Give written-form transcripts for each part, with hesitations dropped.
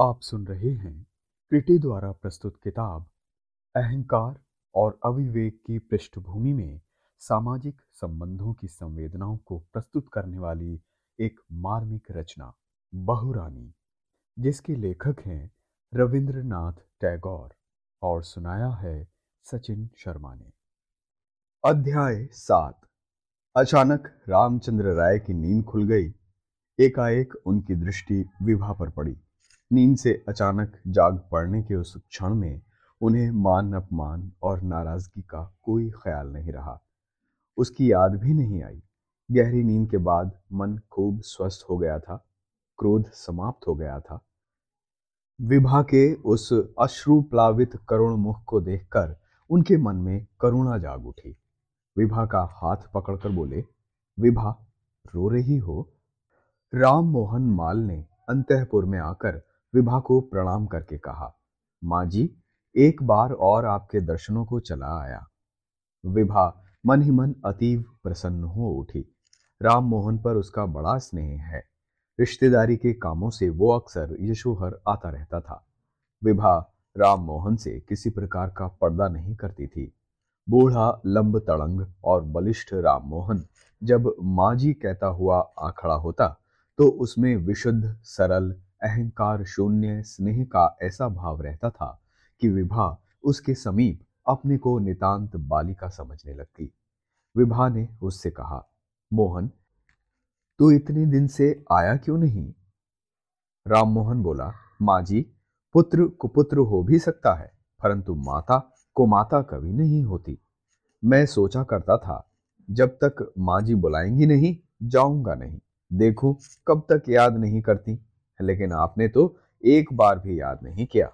आप सुन रहे हैं कृति द्वारा प्रस्तुत किताब अहंकार और अविवेक की पृष्ठभूमि में सामाजिक संबंधों की संवेदनाओं को प्रस्तुत करने वाली एक मार्मिक रचना बहुरानी, जिसके लेखक हैं रविंद्रनाथ टैगोर और सुनाया है सचिन शर्मा ने। अध्याय 7। अचानक रामचंद्र राय की नींद खुल गई। एकाएक उनकी दृष्टि विभा पर पड़ी। नींद से अचानक जाग पड़ने के उस क्षण में उन्हें मान अपमान और नाराजगी का कोई ख्याल नहीं रहा। उसकी याद भी नहीं आई। गहरी नींद के बाद मन खूब स्वस्थ हो गया था, क्रोध समाप्त हो गया था। विभा के उस अश्रुप्लावित करुण मुख को देखकर उनके मन में करुणा जाग उठी। विभा का हाथ पकड़कर बोले, विभा रो रही हो? राम मोहन माल ने अंतःपुर में आकर विभा को प्रणाम करके कहा, माँ जी एक बार और आपके दर्शनों को चला आया। विभा मन ही मन अतीव प्रसन्न हो उठी। राम मोहन पर उसका बड़ा स्नेह है। रिश्तेदारी के कामों से वो अक्सर यशोहर आता रहता था। विभा राम मोहन से किसी प्रकार का पर्दा नहीं करती थी। बूढ़ा लंब तड़ंग और बलिष्ठ राम मोहन जब माँ जी कहता हुआ आ खड़ा होता तो उसमें विशुद्ध सरल अहंकार शून्य स्नेह का ऐसा भाव रहता था कि विभा उसके समीप अपने को नितांत बालिका समझने लगती। विभा ने उससे कहा, मोहन तू इतने दिन से आया क्यों नहीं? राम मोहन बोला, माँ जी पुत्र कुपुत्र हो भी सकता है, परंतु माता कुमाता कभी नहीं होती। मैं सोचा करता था जब तक माँ जी बुलाएंगी नहीं जाऊंगा नहीं, देखूं कब तक याद नहीं करती, लेकिन आपने तो एक बार भी याद नहीं किया।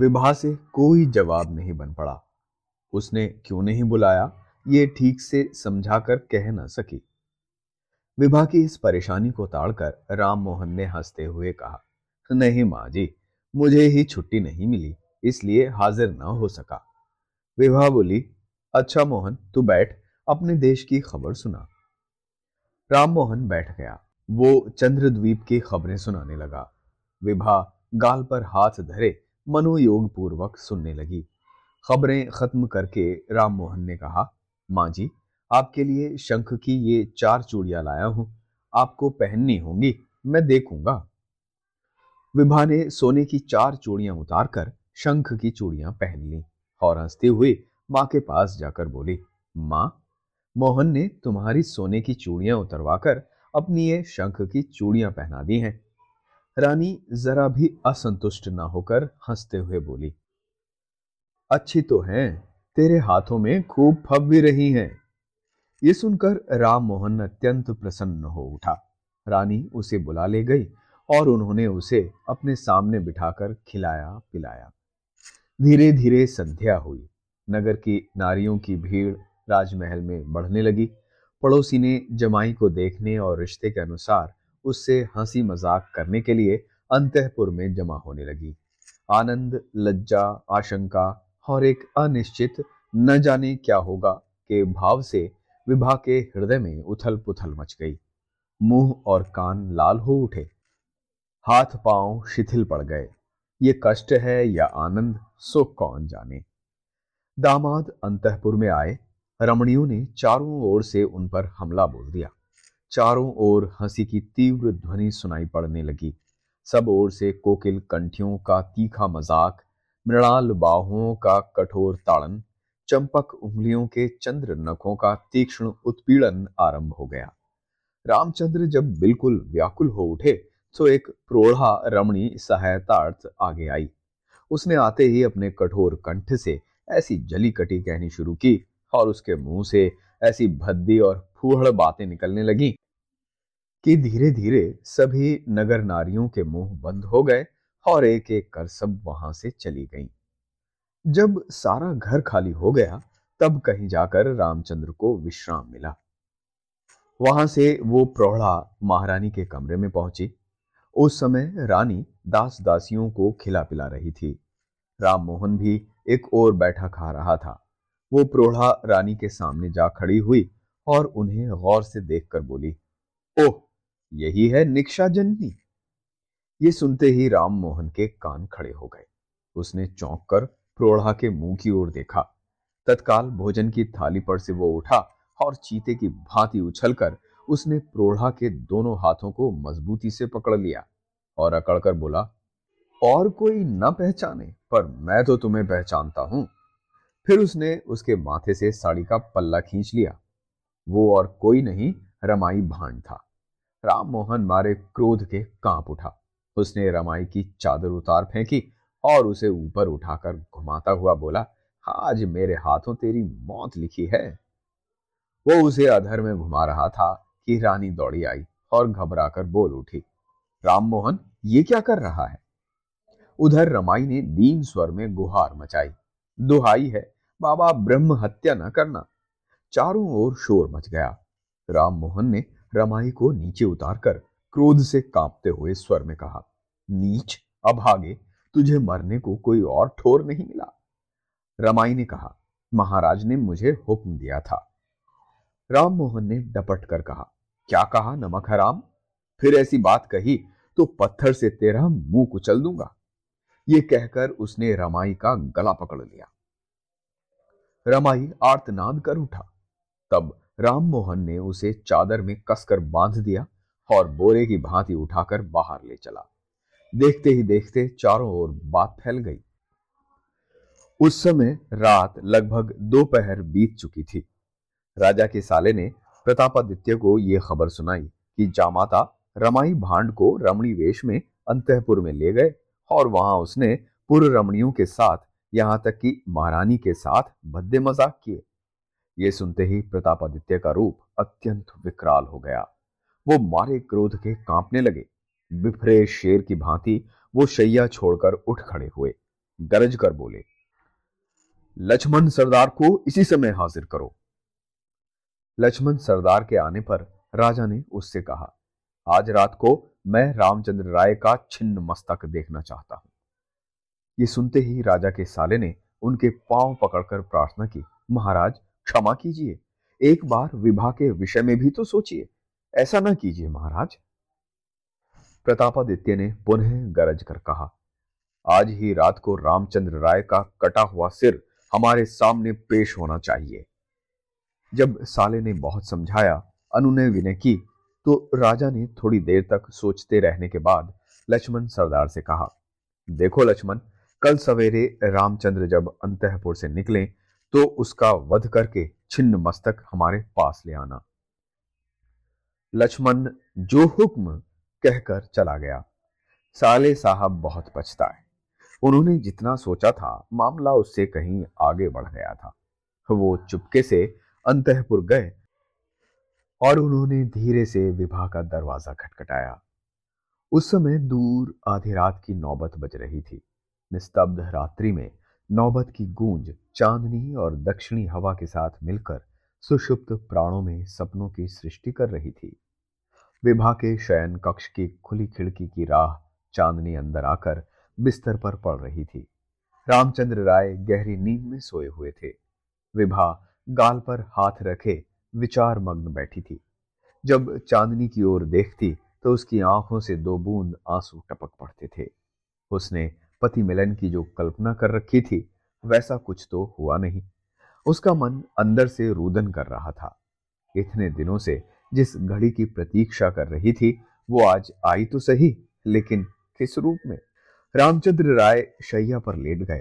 विभा से कोई जवाब नहीं बन पड़ा। उसने क्यों नहीं बुलाया ये ठीक से समझाकर कह न सकी। विभा की इस परेशानी को ताड़कर राम मोहन ने हंसते हुए कहा, नहीं माँ जी मुझे ही छुट्टी नहीं मिली इसलिए हाजिर ना हो सका। विभा बोली, अच्छा मोहन तू बैठ, अपने देश की खबर सुना। राम मोहन बैठ गया। वो चंद्रद्वीप की खबरें सुनाने लगा। विभा गाल पर हाथ धरे मनोयोग पूर्वक सुनने लगी। खबरें खत्म करके राम मोहन ने कहा, माँ जी आपके लिए शंख की ये 4 चूड़ियां लाया हूं, आपको पहननी होंगी, मैं देखूंगा। विभा ने सोने की 4 चूड़ियां उतार कर शंख की चूड़ियां पहन ली और हंसती हुई माँ के पास जाकर बोली, माँ मोहन ने तुम्हारी सोने की चूड़ियां उतरवाकर अपनी ये शंख की चूड़ियां पहना दी हैं। रानी जरा भी असंतुष्ट ना होकर हंसते हुए बोली, अच्छी तो हैं, तेरे हाथों में खूब फब भी रही हैं। ये सुनकर राम मोहन अत्यंत प्रसन्न हो उठा। रानी उसे बुला ले गई और उन्होंने उसे अपने सामने बिठाकर खिलाया पिलाया। धीरे धीरे संध्या हुई। नगर की नारियों की भीड़ राजमहल में बढ़ने लगी। पड़ोसी ने जमाई को देखने और रिश्ते के अनुसार उससे हंसी मजाक करने के लिए अंतःपुर में जमा होने लगी। आनंद, लज्जा, आशंका और एक अनिश्चित न जाने क्या होगा के भाव से विभा के हृदय में उथल पुथल मच गई। मुंह और कान लाल हो उठे, हाथ पांव शिथिल पड़ गए। ये कष्ट है या आनंद सो कौन जाने। दामाद अंतःपुर में आए। रमणियों ने चारों ओर से उन पर हमला बोल दिया। चारों ओर हंसी की तीव्र ध्वनि सुनाई पड़ने लगी। सब ओर से कोकिल कंठियों का तीखा मजाक, मृणाल बाहों का कठोर ताड़न, चंपक उंगलियों के चंद्र नखों का तीक्ष्ण उत्पीड़न आरंभ हो गया। रामचंद्र जब बिल्कुल व्याकुल हो उठे तो एक प्रौढ़ा रमणी सहायतार्थ आगे आई। उसने आते ही अपने कठोर कंठ से ऐसी जली कटी कहनी शुरू की और उसके मुंह से ऐसी भद्दी और फूहड़ बातें निकलने लगी कि धीरे धीरे सभी नगर नारियों के मुंह बंद हो गए और एक एक कर सब वहां से चली गईं। जब सारा घर खाली हो गया तब कहीं जाकर रामचंद्र को विश्राम मिला। वहां से वो प्रौढ़ा महारानी के कमरे में पहुंची। उस समय रानी दास दासियों को खिला पिला रही थी। राम मोहन भी एक ओर बैठा खा रहा था। वो प्रौढ़ा रानी के सामने जा खड़ी हुई और उन्हें गौर से देखकर बोली, ओह यही है निक्षाजननी। ये सुनते ही राम मोहन के कान खड़े हो गए। उसने चौंक कर प्रोढ़ा के मुंह की ओर देखा। तत्काल भोजन की थाली पर से वो उठा और चीते की भांति उछलकर उसने प्रोढ़ा के दोनों हाथों को मजबूती से पकड़ लिया और अकड़कर बोला, और कोई न पहचाने पर मैं तो तुम्हें पहचानता हूं। फिर उसने उसके माथे से साड़ी का पल्ला खींच लिया। वो और कोई नहीं रमाई भांड था। राम मोहन मारे क्रोध के कांप उठा। उसने रमाई की चादर उतार फेंकी और उसे ऊपर उठाकर घुमाता हुआ बोला, आज मेरे हाथों तेरी मौत लिखी है। वो उसे अधर में घुमा रहा था कि रानी दौड़ी आई और घबरा कर बोल उठी, राम मोहन ये क्या कर रहा है? उधर रमाई ने दीन स्वर में गुहार मचाई, दुहाई है बाबा ब्रह्म हत्या न करना। चारों ओर शोर मच गया। राम मोहन ने रमाई को नीचे उतारकर क्रोध से कांपते हुए स्वर में कहा, नीच अभागे, तुझे मरने को कोई और ठोर नहीं मिला। रमाई ने कहा, महाराज ने मुझे हुक्म दिया था। राम मोहन ने डपट कर कहा, क्या कहा नमक हराम? फिर ऐसी बात कही तो पत्थर से तेरा मुंह कुचल दूंगा। ये कहकर उसने रमाई का गला पकड़ लिया। रमाई आर्तनाद कर उठा। तब राम मोहन ने उसे चादर में कसकर बांध दिया और बोरे की भांति उठाकर बाहर ले चला। देखते ही देखते चारों ओर बात फैल गई। उस समय रात लगभग दोपहर बीत चुकी थी। राजा के साले ने प्रतापादित्य को यह खबर सुनाई कि जामाता रमाई भांड को रमणी वेश में अंतःपुर में ले गए और वहां उसने पूर्व रमणियों के साथ, यहां तक कि महारानी के साथ भद्दे मजाक किए। ये सुनते ही प्रतापादित्य का रूप अत्यंत विकराल हो गया। वो मारे क्रोध के कांपने लगे। बिफरे शेर की भांति वो शैया छोड़कर उठ खड़े हुए, गरज कर बोले, लक्ष्मण सरदार को इसी समय हाजिर करो। लक्ष्मण सरदार के आने पर राजा ने उससे कहा, आज रात को मैं रामचंद्र राय का छिन्न मस्तक देखना चाहता हूं। ये सुनते ही राजा के साले ने उनके पांव पकड़कर प्रार्थना की, महाराज क्षमा कीजिए, एक बार विभा के विषय में भी तो सोचिए, ऐसा ना कीजिए महाराज। प्रतापादित्य ने पुनः गरज कर कहा, आज ही रात को रामचंद्र राय का कटा हुआ सिर हमारे सामने पेश होना चाहिए। जब साले ने बहुत समझाया, अनुनय विनय की, तो राजा ने थोड़ी देर तक सोचते रहने के बाद लक्ष्मण सरदार से कहा, देखो लक्ष्मण, कल सवेरे रामचंद्र जब अंतःपुर से निकले तो उसका वध करके छिन्न मस्तक हमारे पास ले आना। लक्ष्मण जो हुक्म कहकर चला गया। साले साहब बहुत पछताए। उन्होंने जितना सोचा था मामला उससे कहीं आगे बढ़ गया था। वो चुपके से अंतःपुर गए और उन्होंने धीरे से विभा का दरवाजा खटखटाया। उस समय दूर आधी रात की नौबत बज रही थी। निस्तब्ध रात्रि में नौबत की गूंज चांदनी और दक्षिणी हवा के साथ मिलकर सुषुप्त प्राणों में सपनों की सृष्टि कर रही थी। विभा के शयन कक्ष की खुली खिड़की की राह चांदनी अंदर आकर बिस्तर पर पड़ रही थी। रामचंद्र राय गहरी नींद में सोए हुए थे। विभा गाल पर हाथ रखे विचार मग्न बैठी थी। जब चांदनी की ओर देखती तो उसकी आंखों से दो बूंद आंसू टपक पड़ते थे। उसने पति मिलन की जो कल्पना कर रखी थी वैसा कुछ तो हुआ नहीं। उसका मन अंदर से रुदन कर रहा था। इतने दिनों से जिस घड़ी की प्रतीक्षा कर रही थी वो आज आई तो सही, लेकिन किस रूप में? रामचंद्र राय शैया पर लेट गए,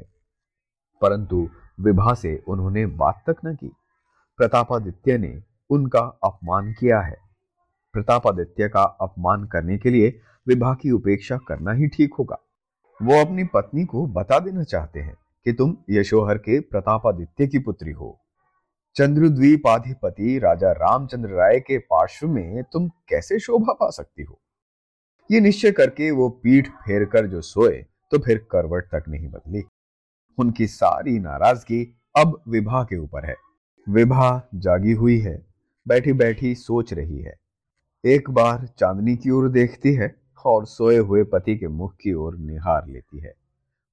परंतु विभा से उन्होंने बात तक न की। प्रतापादित्य ने उनका अपमान किया है। प्रतापादित्य का अपमान करने के लिए विभा की उपेक्षा करना ही ठीक होगा। वो अपनी पत्नी को बता देना चाहते हैं कि तुम यशोहर के प्रतापादित्य की पुत्री हो। चंद्रद्वीपाधिपति राजा रामचंद्र राय के पार्श्व में तुम कैसे शोभा पा सकती हो? ये निश्चय करके वो पीठ फेर कर जो सोए तो फिर करवट तक नहीं बदली। उनकी सारी नाराजगी अब विभा के ऊपर है। विभा जागी हुई है, बैठी बैठी सोच रही है। एक बार चांदनी की ओर देखती है और सोए हुए पति के मुख की ओर निहार लेती है।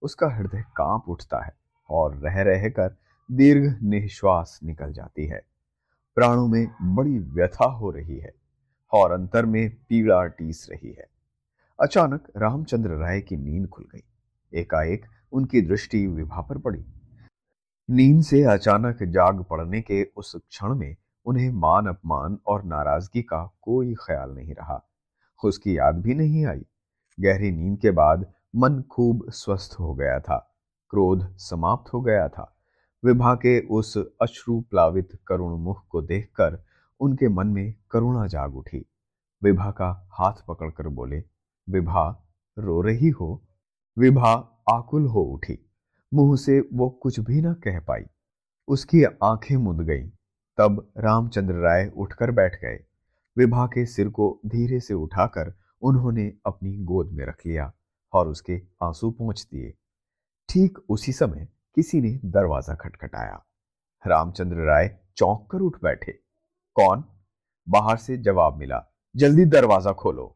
उसका हृदय कांप उठता है और रह रहकर दीर्घ निश्वास निकल जाती है। प्राणों में बड़ी व्यथा हो रही है और अंतर में पीड़ा टीस रही है। अचानक रामचंद्र राय की नींद खुल गई। एकाएक उनकी दृष्टि विभा पर पड़ी। नींद से अचानक जाग पड़ने के उस क्षण में उन्हें मान अपमान और नाराजगी का कोई ख्याल नहीं रहा। उसकी याद भी नहीं आई। गहरी नींद के बाद मन खूब स्वस्थ हो गया था। क्रोध समाप्त हो गया था। विभा के उस अश्रु प्लावित करुण मुख को देखकर उनके मन में करुणा जाग उठी। विभा का हाथ पकड़कर बोले, विभा रो रही हो? विभा आकुल हो उठी। मुंह से वो कुछ भी न कह पाई। उसकी आंखें मुंद गईं। तब रामचंद्र राय उठकर बैठ गए। विभा के सिर को धीरे से उठाकर उन्होंने अपनी गोद में रख लिया और उसके आंसू पोंछ दिए। ठीक उसी समय किसी ने दरवाजा खटखटाया। रामचंद्र राय चौंक कर उठ बैठे। कौन? बाहर से जवाब मिला, जल्दी दरवाजा खोलो।